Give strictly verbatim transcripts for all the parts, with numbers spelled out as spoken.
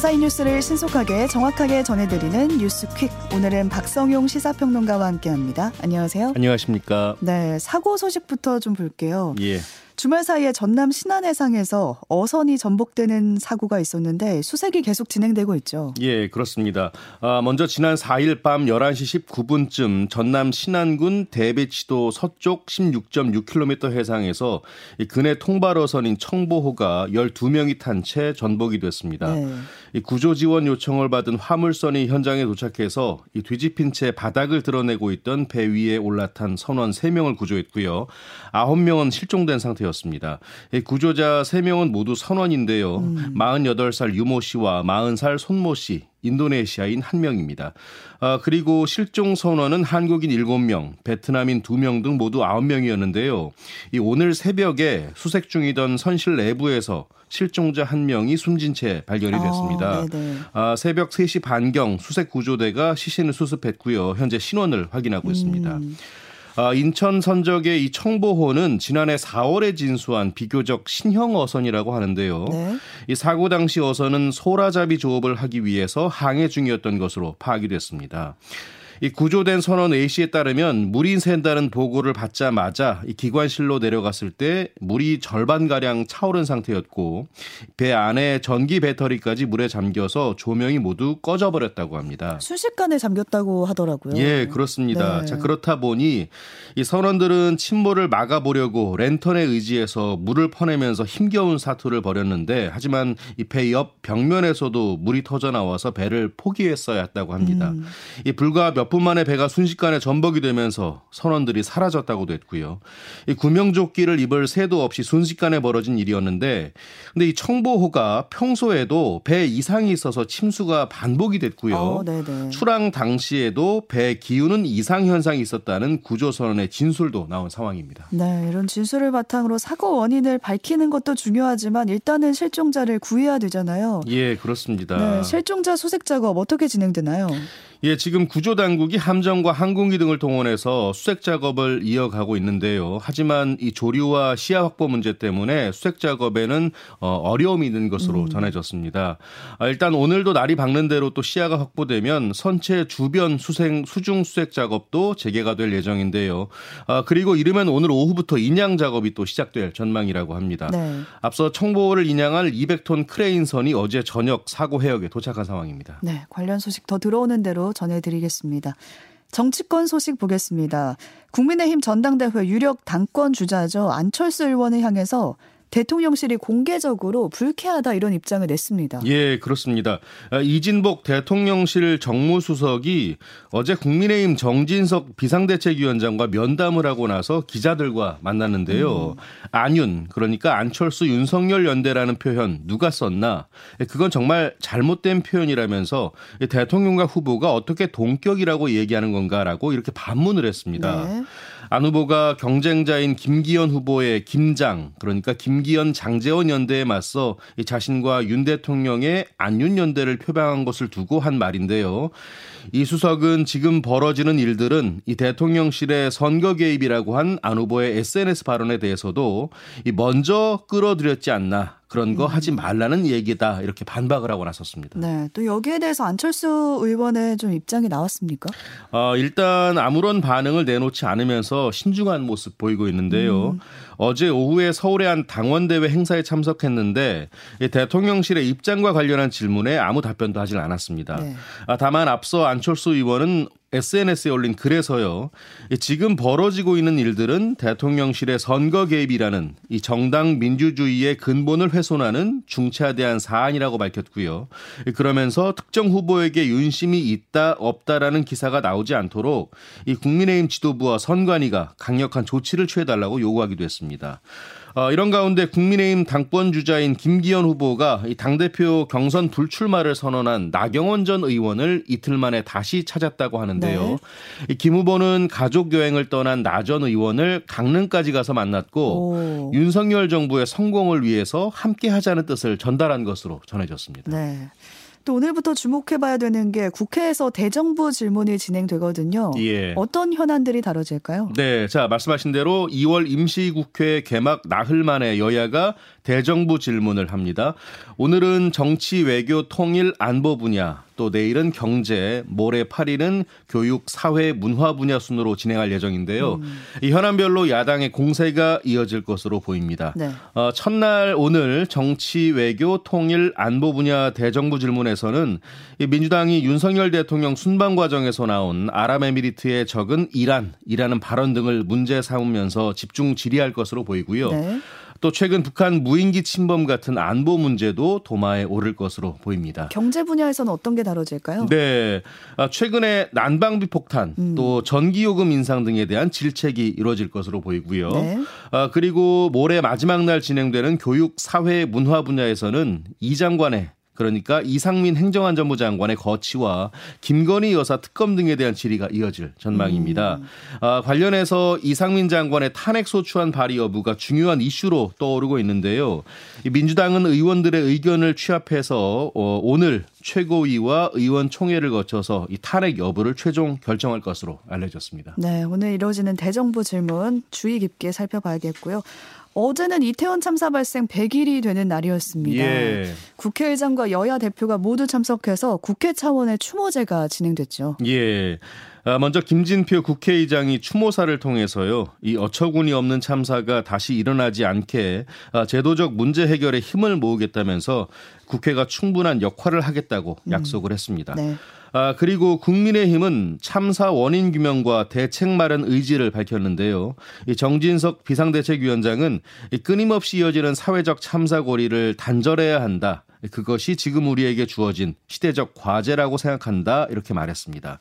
감사의 뉴스를 신속하게 정확하게 전해드리는 뉴스퀵. 오늘은 박성용 시사평론가와 함께합니다. 안녕하세요. 안녕하십니까. 네, 사고 소식부터 좀 볼게요. 예. 주말 사이에 전남 신안 해상에서 어선이 전복되는 사고가 있었는데 수색이 계속 진행되고 있죠. 예, 그렇습니다. 아, 먼저 지난 사 일 밤 열한 시 십구 분쯤 전남 신안군 대배치도 서쪽 십육 점 육 킬로미터 해상에서 근해 통발 어선인 청보호가 열두 명이 탄 채 전복이 됐습니다. 네. 이 구조 지원 요청을 받은 화물선이 현장에 도착해서 이 뒤집힌 채 바닥을 드러내고 있던 배 위에 올라탄 선원 세 명을 구조했고요. 아홉 명은 실종된 상태였습니다. 구조자 세 명은 모두 선원인데요. 음. 마흔여덟 살 유모 씨와 마흔 살 손모 씨, 인도네시아인 한 명입니다. 아, 그리고 실종 선원은 한국인 일곱 명, 베트남인 두 명 등 모두 아홉 명이었는데요. 이 오늘 새벽에 수색 중이던 선실 내부에서 실종자 한 명이 숨진 채 발견이 됐습니다. 아, 아, 새벽 세 시 반경 수색구조대가 시신을 수습했고요. 현재 신원을 확인하고 음. 있습니다. 인천 선적의 이 청보호는 지난해 사 월에 진수한 비교적 신형 어선이라고 하는데요. 네. 이 사고 당시 어선은 소라잡이 조업을 하기 위해서 항해 중이었던 것으로 파악이 됐습니다. 이 구조된 선원 A씨에 따르면 물이 샌다는 보고를 받자마자 이 기관실로 내려갔을 때 물이 절반가량 차오른 상태였고 배 안에 전기 배터리까지 물에 잠겨서 조명이 모두 꺼져버렸다고 합니다. 순식간에 잠겼다고 하더라고요. 예, 그렇습니다. 네. 자, 그렇다 보니 이 선원들은 침몰을 막아보려고 랜턴에 의지해서 물을 퍼내면서 힘겨운 사투를 벌였는데 하지만 이 배 옆 벽면에서도 물이 터져나와서 배를 포기했어야 했다고 합니다. 음. 이 불과 몇 분 만에 배가 순식간에 전복이 되면서 선원들이 사라졌다고도 했고요. 이 구명조끼를 입을 새도 없이 순식간에 벌어진 일이었는데 근데 이 청보호가 평소에도 배 이상이 있어서 침수가 반복이 됐고요. 어, 출항 당시에도 배 기우는 이상 현상이 있었다는 구조선원의 진술도 나온 상황입니다. 네, 이런 진술을 바탕으로 사고 원인을 밝히는 것도 중요하지만 일단은 실종자를 구해야 되잖아요. 예, 그렇습니다. 네, 실종자 수색 작업 어떻게 진행되나요? 예, 지금 구조당국이 함정과 항공기 등을 동원해서 수색작업을 이어가고 있는데요. 하지만 이 조류와 시야 확보 문제 때문에 수색작업에는 어려움이 있는 것으로 음. 전해졌습니다. 일단 오늘도 날이 밝는 대로 또 시야가 확보되면 선체 주변 수생, 수중 수색작업도 재개가 될 예정인데요. 그리고 이르면 오늘 오후부터 인양작업이 또 시작될 전망이라고 합니다. 네. 앞서 청보호를 인양할 이백 톤 크레인선이 어제 저녁 사고 해역에 도착한 상황입니다. 네, 관련 소식 더 들어오는 대로 전해드리겠습니다. 정치권 소식 보겠습니다. 국민의힘 전당대회 유력 당권 주자죠. 안철수 의원을 향해서 대통령실이 공개적으로 불쾌하다 이런 입장을 냈습니다. 예, 그렇습니다. 이진복 대통령실 정무수석이 어제 국민의힘 정진석 비상대책위원장과 면담을 하고 나서 기자들과 만났는데요. 음. 안윤, 그러니까 안철수 윤석열 연대라는 표현 누가 썼나? 그건 정말 잘못된 표현이라면서 대통령과 후보가 어떻게 동격이라고 얘기하는 건가라고 이렇게 반문을 했습니다. 네. 안 후보가 경쟁자인 김기현 후보의 김장, 그러니까 김기현 장제원 연대에 맞서 자신과 윤 대통령의 안윤 연대를 표방한 것을 두고 한 말인데요. 이 수석은 지금 벌어지는 일들은 이 대통령실의 선거 개입이라고 한 안 후보의 에스엔에스 발언에 대해서도 먼저 끌어들였지 않나. 그런 거 하지 말라는 얘기다 이렇게 반박을 하고 나섰습니다. 네, 또 여기에 대해서 안철수 의원의 좀 입장이 나왔습니까? 어, 일단 아무런 반응을 내놓지 않으면서 신중한 모습 보이고 있는데요. 음. 어제 오후에 서울의 한 당원대회 행사에 참석했는데 대통령실의 입장과 관련한 질문에 아무 답변도 하질 않았습니다. 네. 다만 앞서 안철수 의원은 에스엔에스에 올린 글에서요. 지금 벌어지고 있는 일들은 대통령실의 선거 개입이라는 이 정당 민주주의의 근본을 훼손하는 중차대한 사안이라고 밝혔고요. 그러면서 특정 후보에게 윤심이 있다 없다라는 기사가 나오지 않도록 이 국민의힘 지도부와 선관위가 강력한 조치를 취해달라고 요구하기도 했습니다. 어, 이런 가운데 국민의힘 당권 주자인 김기현 후보가 이 당대표 경선 불출마를 선언한 나경원 전 의원을 이틀 만에 다시 찾았다고 하는데요. 네. 김 후보는 가족 여행을 떠난 나 전 의원을 강릉까지 가서 만났고 오. 윤석열 정부의 성공을 위해서 함께하자는 뜻을 전달한 것으로 전해졌습니다. 네. 또 오늘부터 주목해봐야 되는 게 국회에서 대정부 질문이 진행되거든요. 예. 어떤 현안들이 다뤄질까요? 네, 자 말씀하신 대로 이월 임시국회 개막 나흘 만에 여야가 대정부 질문을 합니다. 오늘은 정치, 외교, 통일, 안보 분야, 또 내일은 경제, 모레 팔 일은 교육, 사회, 문화 분야 순으로 진행할 예정인데요. 음. 이 현안별로 야당의 공세가 이어질 것으로 보입니다. 네. 어, 첫날 오늘 정치, 외교, 통일, 안보 분야 대정부 질문에서는 이 민주당이 윤석열 대통령 순방 과정에서 나온 아랍에미리트의 적은 이란이라는 발언 등을 문제 삼으면서 집중 질의할 것으로 보이고요. 네. 또 최근 북한 무인기 침범 같은 안보 문제도 도마에 오를 것으로 보입니다. 경제 분야에서는 어떤 게 다뤄질까요? 네, 최근에 난방비 폭탄, 음. 또 전기요금 인상 등에 대한 질책이 이루어질 것으로 보이고요. 네. 그리고 모레 마지막 날 진행되는 교육, 사회, 문화 분야에서는 이 장관의 그러니까 이상민 행정안전부 장관의 거취와 김건희 여사 특검 등에 대한 질의가 이어질 전망입니다. 음. 아, 관련해서 이상민 장관의 탄핵소추안 발의 여부가 중요한 이슈로 떠오르고 있는데요. 민주당은 의원들의 의견을 취합해서 어, 오늘 최고위와 의원총회를 거쳐서 이 탄핵 여부를 최종 결정할 것으로 알려졌습니다. 네, 오늘 이루어지는 대정부 질문 주의 깊게 살펴봐야겠고요. 어제는 이태원 참사 발생 백 일이 되는 날이었습니다. 예. 국회의장과 여야 대표가 모두 참석해서 국회 차원의 추모제가 진행됐죠. 예. 먼저 김진표 국회의장이 추모사를 통해서요, 이 어처구니 없는 참사가 다시 일어나지 않게 제도적 문제 해결에 힘을 모으겠다면서 국회가 충분한 역할을 하겠다고 음. 약속을 했습니다. 네. 아, 그리고 국민의힘은 참사 원인 규명과 대책 마련 의지를 밝혔는데요. 이 정진석 비상대책위원장은 이 끊임없이 이어지는 사회적 참사 고리를 단절해야 한다. 그것이 지금 우리에게 주어진 시대적 과제라고 생각한다. 이렇게 말했습니다.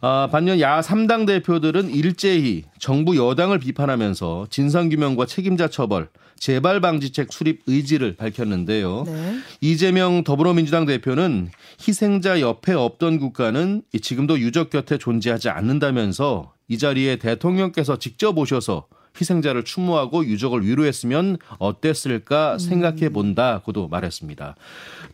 아, 반면 야 삼 당 대표들은 일제히 정부 여당을 비판하면서 진상규명과 책임자 처벌, 재발방지책 수립 의지를 밝혔는데요. 네. 이재명 더불어민주당 대표는 희생자 옆에 없던 국가는 지금도 유족 곁에 존재하지 않는다면서 이 자리에 대통령께서 직접 오셔서 희생자를 추모하고 유족을 위로했으면 어땠을까 생각해 본다고도 말했습니다.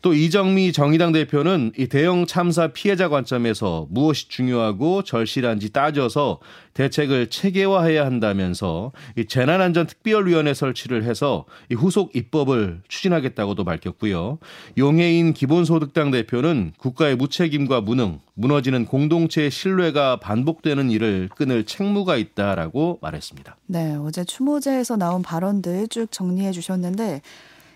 또 이정미 정의당 대표는 이 대형 참사 피해자 관점에서 무엇이 중요하고 절실한지 따져서 대책을 체계화해야 한다면서 이 재난안전특별위원회 설치를 해서 이 후속 입법을 추진하겠다고도 밝혔고요. 용혜인 기본소득당 대표는 국가의 무책임과 무능, 무너지는 공동체의 신뢰가 반복되는 일을 끊을 책무가 있다라고 말했습니다. 네, 어제 추모제에서 나온 발언들 쭉 정리해 주셨는데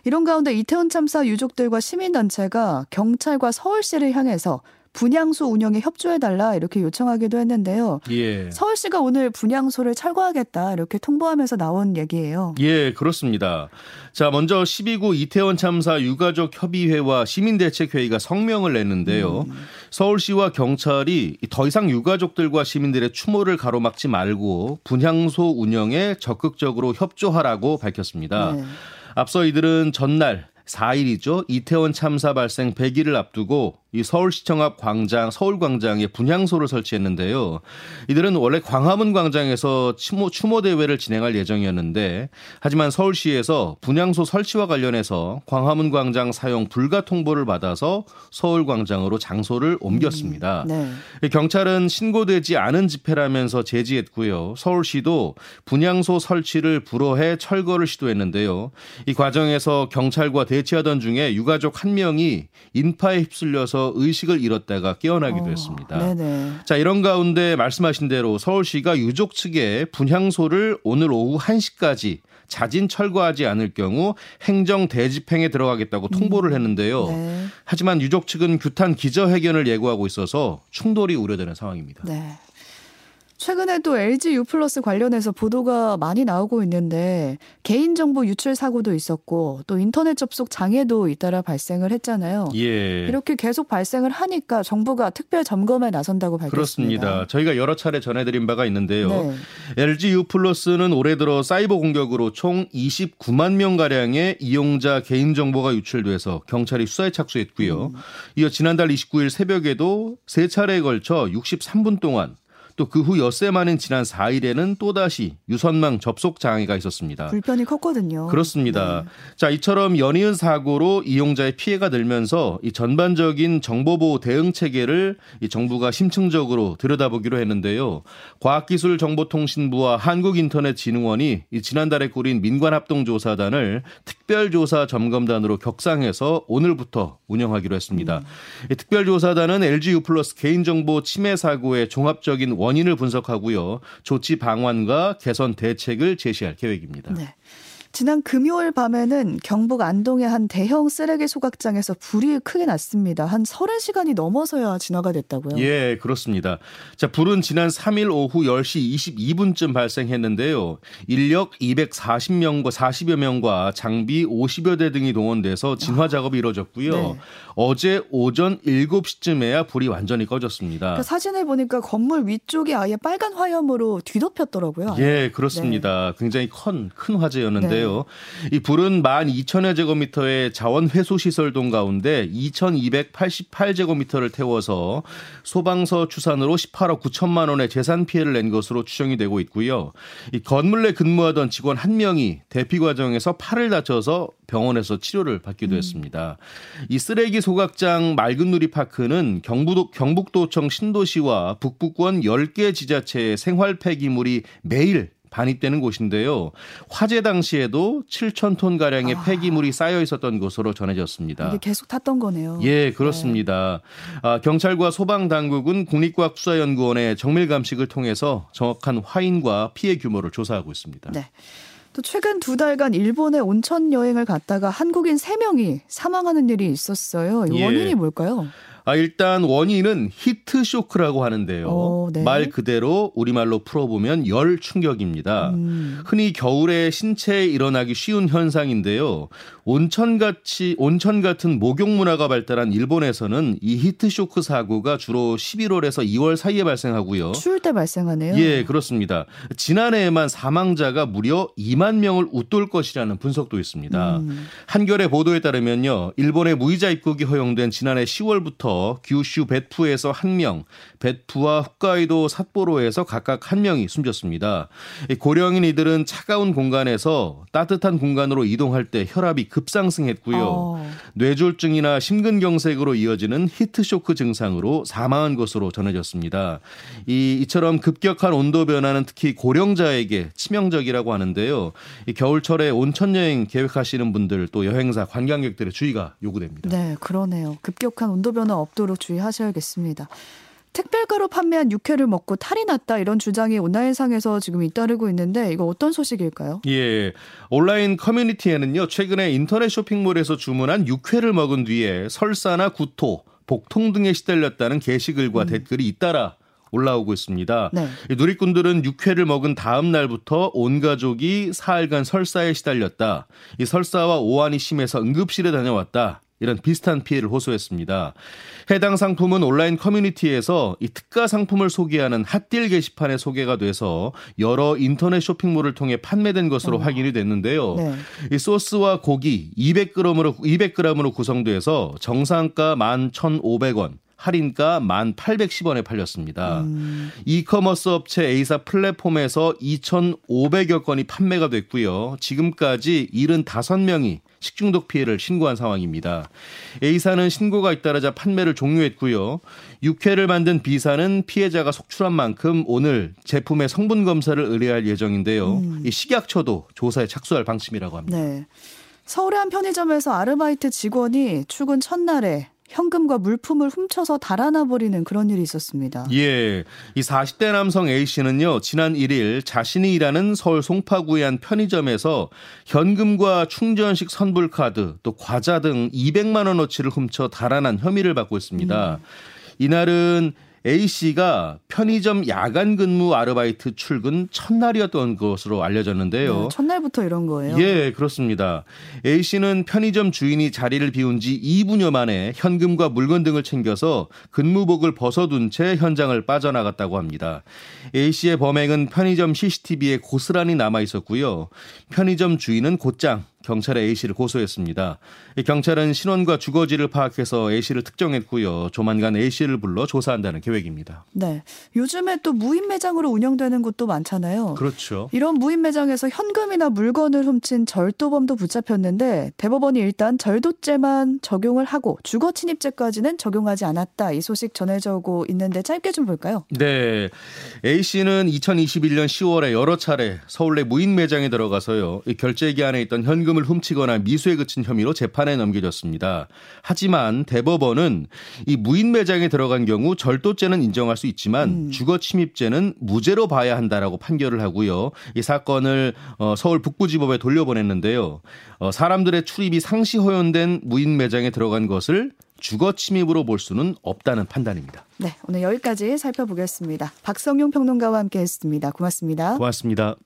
이런 가운데 이태원 참사 유족들과 시민단체가 경찰과 서울시를 향해서 분향소 운영에 협조해달라 이렇게 요청하기도 했는데요. 예. 서울시가 오늘 분향소를 철거하겠다 이렇게 통보하면서 나온 얘기예요. 예, 그렇습니다. 자, 먼저 십이 구 이태원 참사 유가족 협의회와 시민대책회의가 성명을 냈는데요. 음. 서울시와 경찰이 더 이상 유가족들과 시민들의 추모를 가로막지 말고 분향소 운영에 적극적으로 협조하라고 밝혔습니다. 네. 앞서 이들은 전날 사 일이죠. 이태원 참사 발생 백 일을 앞두고 이 서울시청 앞 광장, 서울광장에 분향소를 설치했는데요. 이들은 원래 광화문 광장에서 추모, 추모 대회를 진행할 예정이었는데 하지만 서울시에서 분향소 설치와 관련해서 광화문 광장 사용 불가 통보를 받아서 서울광장으로 장소를 옮겼습니다. 음, 네. 경찰은 신고되지 않은 집회라면서 제지했고요. 서울시도 분향소 설치를 불허해 철거를 시도했는데요. 이 과정에서 경찰과 대치하던 중에 유가족 한 명이 인파에 휩쓸려서 의식을 잃었다가 깨어나기도 어, 했습니다. 네네. 자, 이런 가운데 말씀하신 대로 서울시가 유족 측에 분향소를 오늘 오후 한 시까지 자진 철거하지 않을 경우 행정 대집행에 들어가겠다고 음. 통보를 했는데요. 네. 하지만 유족 측은 규탄 기자회견을 예고하고 있어서 충돌이 우려되는 상황입니다. 네. 최근에 또 엘지유플러스 관련해서 보도가 많이 나오고 있는데 개인정보 유출 사고도 있었고 또 인터넷 접속 장애도 잇따라 발생을 했잖아요. 예. 이렇게 계속 발생을 하니까 정부가 특별 점검에 나선다고 밝혔습니다. 그렇습니다. 저희가 여러 차례 전해드린 바가 있는데요. 네. 엘지유플러스는 올해 들어 사이버 공격으로 총 이십구만 명가량의 이용자 개인정보가 유출돼서 경찰이 수사에 착수했고요. 음. 이어 지난달 이십구 일 새벽에도 세 차례에 걸쳐 육십삼 분 동안 또 그 후 엿새 만인 지난 사 일에는 또다시 유선망 접속 장애가 있었습니다. 불편이 컸거든요. 그렇습니다. 네. 자, 이처럼 연이은 사고로 이용자의 피해가 늘면서 이 전반적인 정보보호 대응 체계를 이 정부가 심층적으로 들여다보기로 했는데요. 과학기술정보통신부와 한국인터넷진흥원이 이 지난달에 꾸린 민관합동조사단을 특별조사점검단으로 격상해서 오늘부터 운영하기로 했습니다. 음. 이 특별조사단은 엘지유플러스 개인정보 침해 사고의 종합적인 원인을 분석하고요. 조치 방안과 개선 대책을 제시할 계획입니다. 네. 지난 금요일 밤에는 경북 안동의 한 대형 쓰레기 소각장에서 불이 크게 났습니다. 한 서른 시간이 넘어서야 진화가 됐다고요? 예, 그렇습니다. 자, 불은 지난 삼 일 오후 열 시 이십이 분쯤 발생했는데요. 인력 이백사십 명과 사십여 명과 장비 오십여 대 등이 동원돼서 진화 작업이 이루어졌고요. 네. 어제 오전 일곱 시쯤에야 불이 완전히 꺼졌습니다. 그러니까 사진을 보니까 건물 위쪽이 아예 빨간 화염으로 뒤덮였더라고요. 예, 그렇습니다. 네. 굉장히 큰, 큰 화재였는데요. 네. 이 불은 만 이천여 제곱미터의 자원회수시설동 가운데 이천이백팔십팔 제곱미터를 태워서 소방서 추산으로 십팔억 구천만 원의 재산 피해를 낸 것으로 추정이 되고 있고요. 이 건물에 근무하던 직원 한 명이 대피 과정에서 팔을 다쳐서 병원에서 치료를 받기도 음. 했습니다. 이 쓰레기 소각장 맑은 누리 파크는 경북도, 경북도청 신도시와 북부권 열 개 지자체의 생활 폐기물이 매일 반입되는 곳인데요. 화재 당시에도 칠천 톤가량의 아. 폐기물이 쌓여 있었던 것으로 전해졌습니다. 이게 계속 탔던 거네요. 예, 그렇습니다. 네. 아, 경찰과 소방당국은 국립과학수사연구원의 정밀감식을 통해서 정확한 화인과 피해 규모를 조사하고 있습니다. 네. 또 최근 두 달간 일본에 온천 여행을 갔다가 한국인 세 명이 사망하는 일이 있었어요. 이 원인이 예. 뭘까요? 아, 일단 원인은 히트쇼크라고 하는데요. 오, 네. 말 그대로 우리말로 풀어보면 열 충격입니다. 음. 흔히 겨울에 신체에 일어나기 쉬운 현상인데요. 온천같이, 온천 같은 목욕 문화가 발달한 일본에서는 이 히트쇼크 사고가 주로 십일월에서 이월 사이에 발생하고요. 추울 때 발생하네요. 예, 그렇습니다. 지난해에만 사망자가 무려 이만 명을 웃돌 것이라는 분석도 있습니다. 음. 한겨레 보도에 따르면요. 일본의 무이자 입국이 허용된 지난해 시월부터 규슈 벳푸에서 한 명, 벳푸와 홋카이도 삿포로에서 각각 한 명이 숨졌습니다. 고령인 이들은 차가운 공간에서 따뜻한 공간으로 이동할 때 혈압이 급상승했고요. 어. 뇌졸중이나 심근경색으로 이어지는 히트쇼크 증상으로 사망한 것으로 전해졌습니다. 이, 이처럼 급격한 온도 변화는 특히 고령자에게 치명적이라고 하는데요. 이 겨울철에 온천여행 계획하시는 분들 또 여행사, 관광객들의 주의가 요구됩니다. 네, 그러네요. 급격한 온도 변화 없도록 주의하셔야겠습니다. 택배가로 판매한 육회를 먹고 탈이 났다 이런 주장이 온라인상에서 지금 잇따르고 있는데 이거 어떤 소식일까요? 예, 온라인 커뮤니티에는요. 최근에 인터넷 쇼핑몰에서 주문한 육회를 먹은 뒤에 설사나 구토, 복통 등에 시달렸다는 게시글과 음. 댓글이 잇따라 올라오고 있습니다. 네. 누리꾼들은 육회를 먹은 다음 날부터 온 가족이 사흘간 설사에 시달렸다. 이 설사와 오한이 심해서 응급실에 다녀왔다. 이런 비슷한 피해를 호소했습니다. 해당 상품은 온라인 커뮤니티에서 이 특가 상품을 소개하는 핫딜 게시판에 소개가 돼서 여러 인터넷 쇼핑몰을 통해 판매된 것으로 어. 확인이 됐는데요. 네. 이 소스와 고기 이백 그램으로, 이백 그램으로 구성돼서 정상가 만 천오백 원, 할인가 만 팔백십 원에 팔렸습니다. 음. 이커머스 업체 A사 플랫폼에서 이천오백여 건이 판매가 됐고요. 지금까지 칠십오 명이 식중독 피해를 신고한 상황입니다. A사는 신고가 잇따르자 판매를 종료했고요. 육회를 만든 B사는 피해자가 속출한 만큼 오늘 제품의 성분 검사를 의뢰할 예정인데요. 음. 이 식약처도 조사에 착수할 방침이라고 합니다. 네. 서울의 한 편의점에서 아르바이트 직원이 출근 첫날에 현금과 물품을 훔쳐서 달아나버리는 그런 일이 있었습니다. 예, 이 사십 대 남성 A씨는요. 지난 일 일 자신이 일하는 서울 송파구의 한 편의점에서 현금과 충전식 선불카드 또 과자 등 이백만 원어치를 훔쳐 달아난 혐의를 받고 있습니다. 음. 이날은 A씨가 편의점 야간 근무 아르바이트 출근 첫날이었던 것으로 알려졌는데요. 네, 첫날부터 이런 거예요? 예, 그렇습니다. A씨는 편의점 주인이 자리를 비운 지 이 분여 만에 현금과 물건 등을 챙겨서 근무복을 벗어둔 채 현장을 빠져나갔다고 합니다. A씨의 범행은 편의점 씨씨티비에 고스란히 남아 있었고요. 편의점 주인은 곧장 경찰에 A씨를 고소했습니다. 경찰은 신원과 주거지를 파악해서 A씨를 특정했고요. 조만간 A씨를 불러 조사한다는 계획입니다. 네, 요즘에 또 무인 매장으로 운영되는 곳도 많잖아요. 그렇죠. 이런 무인 매장에서 현금이나 물건을 훔친 절도범도 붙잡혔는데 대법원이 일단 절도죄만 적용을 하고 주거침입죄까지는 적용하지 않았다. 이 소식 전해져오고 있는데 짧게 좀 볼까요? 네, A씨는 이천이십일 년 시월에 여러 차례 서울 내 무인 매장에 들어가서요. 이 결제기한에 있던 현금 을 훔치거나 미수에 그친 혐의로 재판에 넘겨졌습니다. 하지만 대법원은 이 무인 매장에 들어간 경우 절도죄는 인정할 수 있지만 음. 주거침입죄는 무죄로 봐야 한다라고 판결을 하고요. 이 사건을 서울 북부지법에 돌려보냈는데요. 사람들의 출입이 상시 허용된 무인 매장에 들어간 것을 주거침입으로 볼 수는 없다는 판단입니다. 네, 오늘 여기까지 살펴보겠습니다. 박성용 평론가와 함께했습니다. 고맙습니다. 고맙습니다.